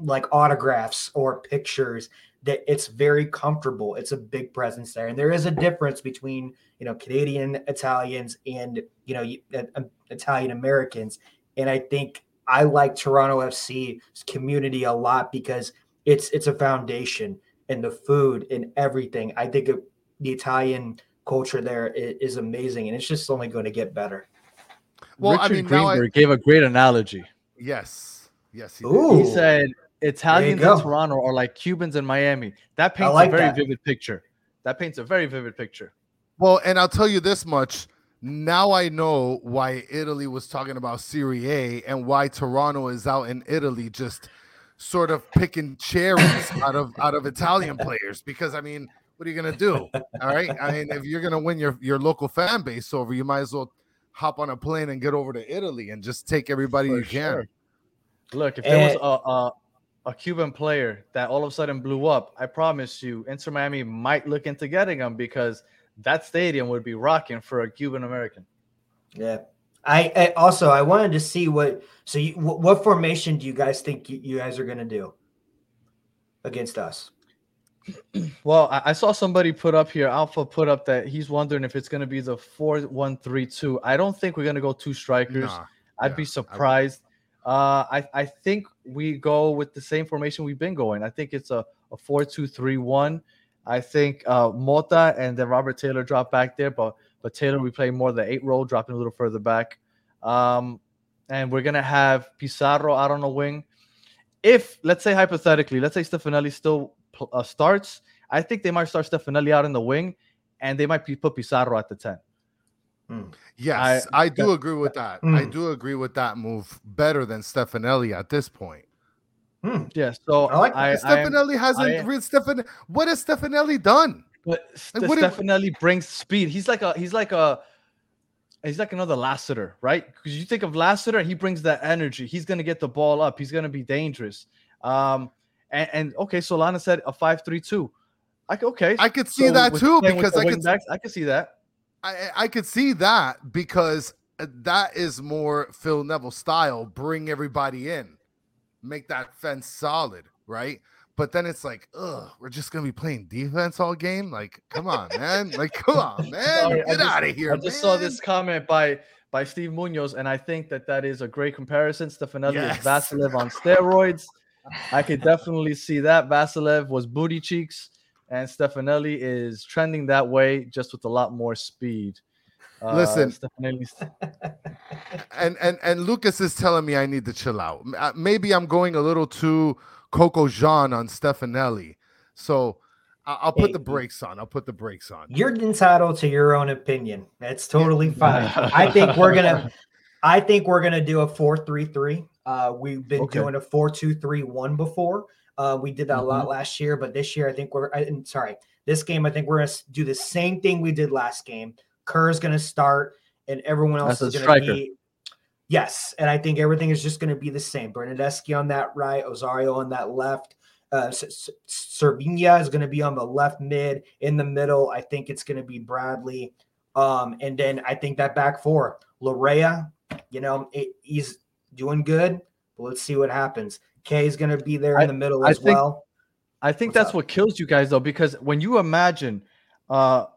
like autographs or pictures. That it's very comfortable. It's a big presence there, and there is a difference between Canadian Italians and Italian Americans. And I think I like Toronto FC's community a lot because it's a foundation, and the food and everything. I think the Italian culture there is amazing, and it's just only going to get better. Well, Richard Greenberg gave a great analogy. Yes, he said Italians in Toronto are like Cubans in Miami. That paints vivid picture. That paints a very vivid picture. Well, and I'll tell you this much. Now I know why Italy was talking about Serie A and why Toronto is out in Italy just sort of picking cherries out of Italian players. Because, I mean, what are you going to do? All right? I mean, if you're going to win your local fan base over, you might as well hop on a plane and get over to Italy and just take everybody you can. Look, if there was a Cuban player that all of a sudden blew up, I promise you, Inter Miami might look into getting him because that stadium would be rocking for a Cuban American. Yeah, I also wanted to see what formation do you guys think you guys are going to do against us? Well, I saw somebody put up here, Alpha put up that he's wondering if it's going to be the 4-1-3-2. I don't think we're going to go two strikers. Nah, I'd be surprised. I think we go with the same formation we've been going. I think it's a 4-2-3-1. I think Mota and then Robert Taylor drop back there, but Taylor we play more the 8 role, dropping a little further back. And we're gonna have Pizarro out on the wing. If let's say hypothetically Stefanelli still starts, I think they might start Stefanelli out in the wing, and they might put Pizarro at the 10. Yes, I do agree with that. I do agree with that move better than Stefanelli at this point. Yeah, so what has Stefanelli done? Stefanelli brings speed. He's like another Lassiter, right? Because you think of Lassiter, he brings that energy. He's gonna get the ball up. He's gonna be dangerous. And okay, so Lana said a 5-3-2. I could see that too because I could see that. I could see that because that is more Phil Neville style. Bring everybody in, make that fence solid, right? But then it's like, we're just gonna be playing defense all game. Like, come on, man! Sorry, get out of here. I just saw this comment by by Steve Munoz, and I think that that is a great comparison. Stefanelli is Vasilev on steroids. I could definitely see that. Vasilev was booty cheeks, and Stefanelli is trending that way, just with a lot more speed. Listen, and Lucas is telling me I need to chill out. Maybe I'm going a little too Coco Jean on Stefanelli, so I'll put the brakes on. I'll put the brakes on. You're entitled to your own opinion. That's totally fine. I think we're gonna do a 4-3-3. We've been doing a 4-2-3-1 before. We did that a lot last year, but this year I think we're gonna do the same thing we did last game. Kerr's going to start, and everyone else is going to be – yes, and I think everything is just going to be the same. Bernardeschi on that right, Osorio on that left. Cervinia is going to be on the left mid. In the middle, I think it's going to be Bradley. And then I think that back four, Larea, he's doing good, but let's see what happens. Kay is going to be there in the middle as well. I think that's what kills you guys, though, because when you imagine a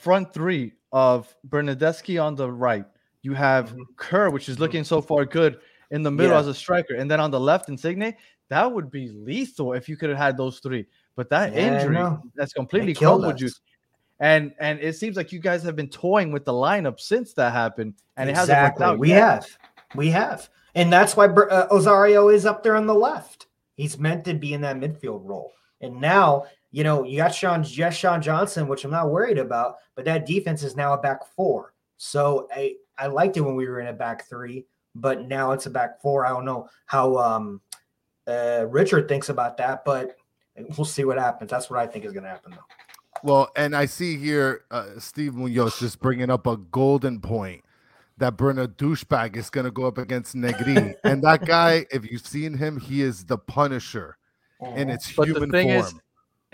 front three – of Bernardeschi on the right, you have Kerr, which is looking so far good in the middle as a striker, and then on the left, Insigne. That would be lethal if you could have had those three. But that injury that's completely crumbled you. And it seems like you guys have been toying with the lineup since that happened, and it hasn't worked out. We have, and that's why Osorio is up there on the left. He's meant to be in that midfield role, and now. You got Sean Johnson, which I'm not worried about, but that defense is now a back four. So I liked it when we were in a back three, but now it's a back four. I don't know how Richard thinks about that, but we'll see what happens. That's what I think is going to happen, though. Well, and I see here Steve Munoz just bringing up a golden point that Bruno douchebag is going to go up against Negri. And that guy, if you've seen him, he is the Punisher in its human form.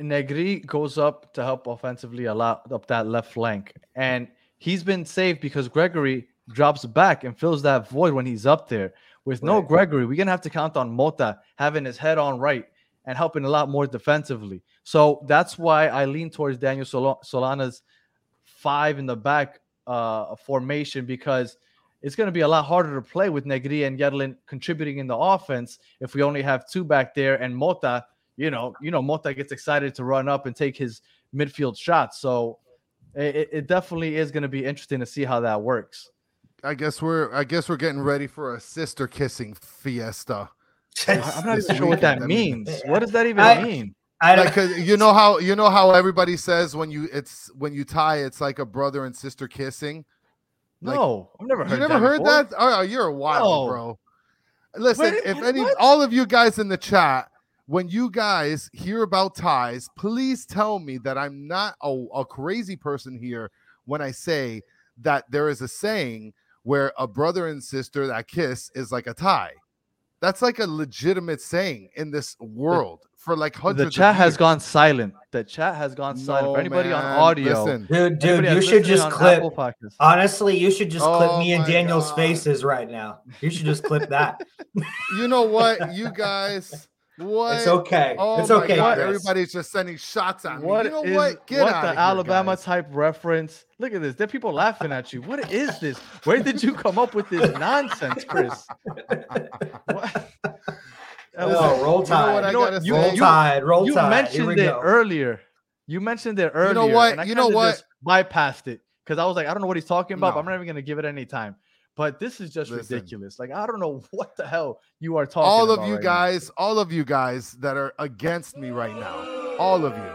Negri goes up to help offensively a lot up that left flank, and he's been saved because Gregore drops back and fills that void when he's up there. With no Gregore, we're gonna have to count on Mota having his head on right and helping a lot more defensively. So that's why I lean towards Daniel Solana's 5 in the back formation, because it's going to be a lot harder to play with Negri and Yedlin contributing in the offense if we only have two back there, and Mota. Mota gets excited to run up and take his midfield shots. So it definitely is going to be interesting to see how that works. I guess we're getting ready for a sister kissing fiesta. I'm not even sure what that means. What does that even mean? I don't. Like, you know how everybody says when you tie, it's like a brother and sister kissing. No, I've never heard. You never heard that? Oh, you're a wild bro. Listen, all of you guys in the chat. When you guys hear about ties, please tell me that I'm not a crazy person here when I say that there is a saying where a brother and sister that kiss is like a tie. That's like a legitimate saying in this world for like hundreds of years. The chat has gone silent. For anybody on audio. Listen. Dude, you should just clip. Honestly, you should just clip me and Daniel's faces right now. You should just clip that. You know what? You guys... What? It's okay. Oh, it's okay. God. Everybody's just sending shots at me. Get out of here, Alabama guys. Type reference. Look at this. There are people laughing at you. What is this? Where did you come up with this nonsense, Chris? What? Oh, roll tide. Roll tide. You mentioned it earlier. You know what? Bypassed it because I was like, I don't know what he's talking about. But I'm not even going to give it any time. But this is just ridiculous. Like, I don't know what the hell you are talking about. All of you guys that are against me right now. All of you.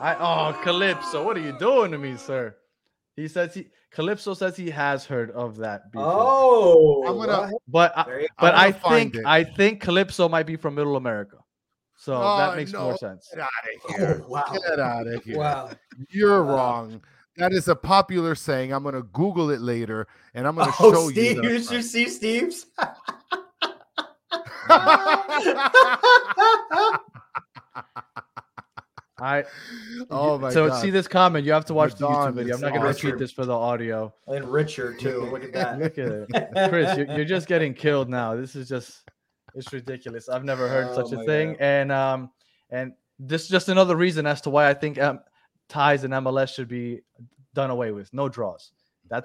Oh, Calypso, what are you doing to me, sir? Calypso says he has heard of that before. Oh. I think Calypso might be from Middle America. So that makes more sense. Get out of here. Oh, wow. Get out of here. Wow. You're wrong. That is a popular saying. I'm going to Google it later, and I'm going to show Steve, you should see Steve's. To see this comment, you have to watch the YouTube video. I'm not going to repeat this for the audio. And Richard, too. Look at that. Look at it. Chris, you're just getting killed now. This is it's ridiculous. I've never heard such a thing. God. And this is just another reason as to why I think ties in MLS should be done away with. No draws.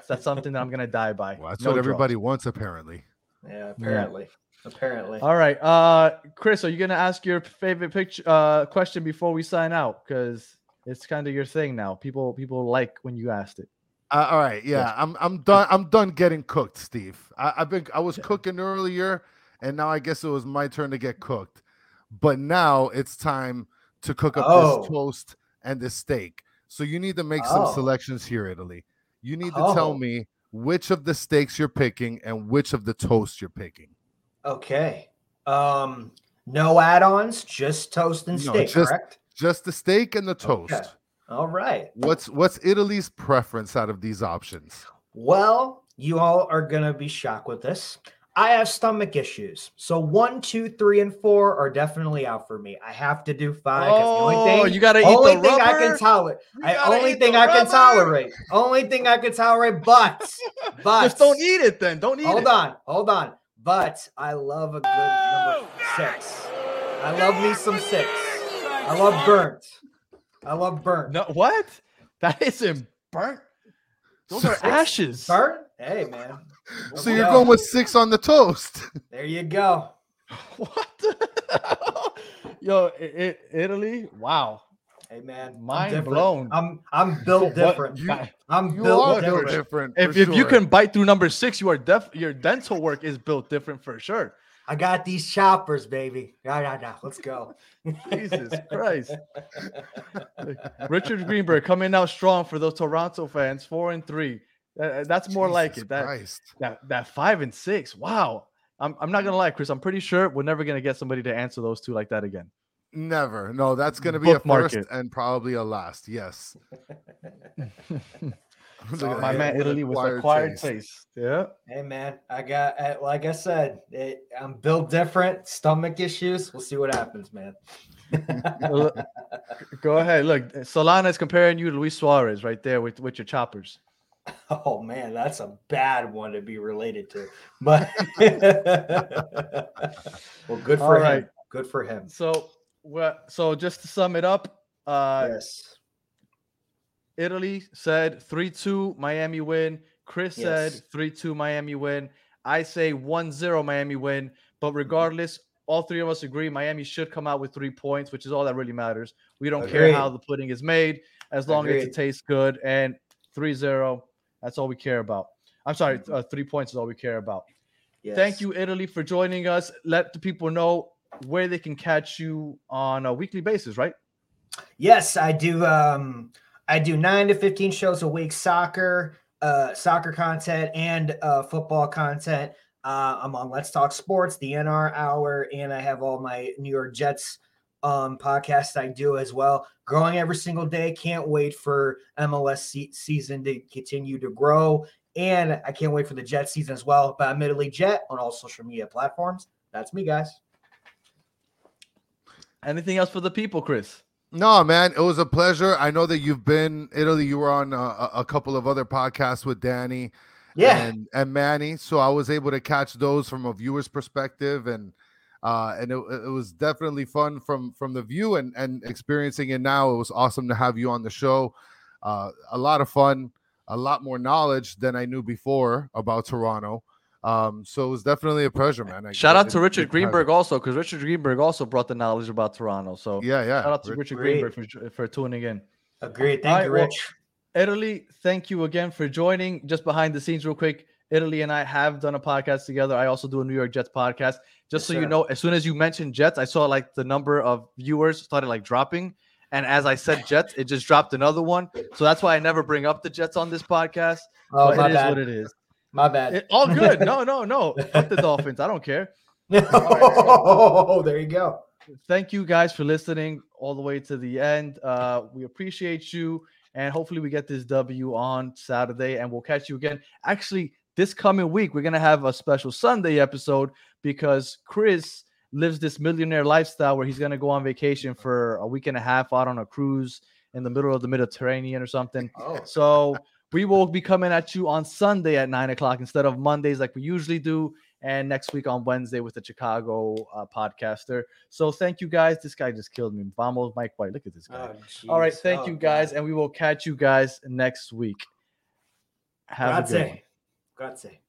That's something that I'm going to die by. Well, that's what everybody wants, apparently. Yeah, apparently. Yeah. Apparently. All right. Chris, are you going to ask your favorite picture question before we sign out? Because it's kind of your thing now. People like when you asked it. All right. Yeah, I'm done. I'm done getting cooked, Steve. I was cooking earlier, and now I guess it was my turn to get cooked. But now it's time to cook up this toast and this steak. So you need to make some selections here, Italy. You need to tell me which of the steaks you're picking and which of the toast you're picking. Okay. No add-ons, just toast and steak, correct? Just the steak and the toast. Okay. All right. What's Italy's preference out of these options? Well, you all are going to be shocked with this. I have stomach issues. So 1, 2, 3, and 4 are definitely out for me. I have to do 5. Only thing I can tolerate, but just don't eat it then. Don't eat it. Hold on. But I love a good number 6. I love me some 6. I love burnt. No, what? That isn't burnt. Those are ashes. Burnt? Hey, man. So you're going with 6 on the toast. There you go. What? Yo, Italy? Wow. Hey, man. Mind blown. I'm built different. You are built different. If you can bite through number 6, you are your dental work is built different for sure. I got these choppers, baby. No. Let's go. Jesus Christ. Richard Greenberg coming out strong for those Toronto fans, 4-3. That's more Jesus like it. That 5 and 6. Wow. I'm not gonna lie, Chris. I'm pretty sure we're never gonna get somebody to answer those two like that again. Never. No, that's gonna be a first and probably a last. Yes. So my man, Italy was acquired taste. Yeah. Hey man, I got like I said, I'm built different. Stomach issues. We'll see what happens, man. Go ahead. Look, Solana is comparing you to Luis Suarez right there with your choppers. Oh man, that's a bad one to be related to. But well, good for him. Good for him. So just to sum it up, yes. Italy said 3-2 Miami win. Chris said 3-2 Miami win. I say 1-0 Miami win. But regardless, all three of us agree Miami should come out with 3 points, which is all that really matters. We don't care how the pudding is made, as long as it tastes good. And 3-0, that's all we care about. I'm sorry, 3 points is all we care about. Yes. Thank you, Italy, for joining us. Let the people know where they can catch you on a weekly basis, right? Yes, I do. I do 9 to 15 shows a week, soccer content, and football content. I'm on Let's Talk Sports, the NR Hour, and I have all my New York Jets podcasts I do as well. Growing every single day. Can't wait for MLS season to continue to grow, and I can't wait for the Jet season as well. But I'm Italy Jet on all social media platforms. That's me, guys. Anything else for the people, Chris? No, man, it was a pleasure. I know that you've been Italy. You were on a couple of other podcasts with Danny and Manny. So I was able to catch those from a viewer's perspective. And it was definitely fun from the view and experiencing it now. It was awesome to have you on the show. A lot of fun, a lot more knowledge than I knew before about Toronto. So it was definitely a pleasure, man. Shout out to Richard Greenberg because Richard Greenberg also brought the knowledge about Toronto. So yeah. Shout out to Richard Greenberg for tuning in. Agreed. Thank you, Rich. Well, Italy, thank you again for joining. Just behind the scenes real quick, Italy and I have done a podcast together. I also do a New York Jets podcast. Just so you know, as soon as you mentioned Jets, I saw like the number of viewers started like dropping. And as I said Jets, it just dropped another one. So that's why I never bring up the Jets on this podcast. Oh, but it is what it is. My bad. All good. No. Fuck the Dolphins. I don't care. Right. Oh, there you go. Thank you guys for listening all the way to the end. We appreciate you. And hopefully we get this W on Saturday. And we'll catch you again. Actually, this coming week, we're going to have a special Sunday episode because Chris lives this millionaire lifestyle where he's going to go on vacation for a week and a half out on a cruise in the middle of the Mediterranean or something. Oh. So... we will be coming at you on Sunday at 9 o'clock instead of Mondays like we usually do, and next week on Wednesday with the Chicago podcaster. So thank you, guys. This guy just killed me. Vamos, Mike White. Look at this guy. Oh, all right, thank you, guys, and we will catch you guys next week. Have a good one. Grazie.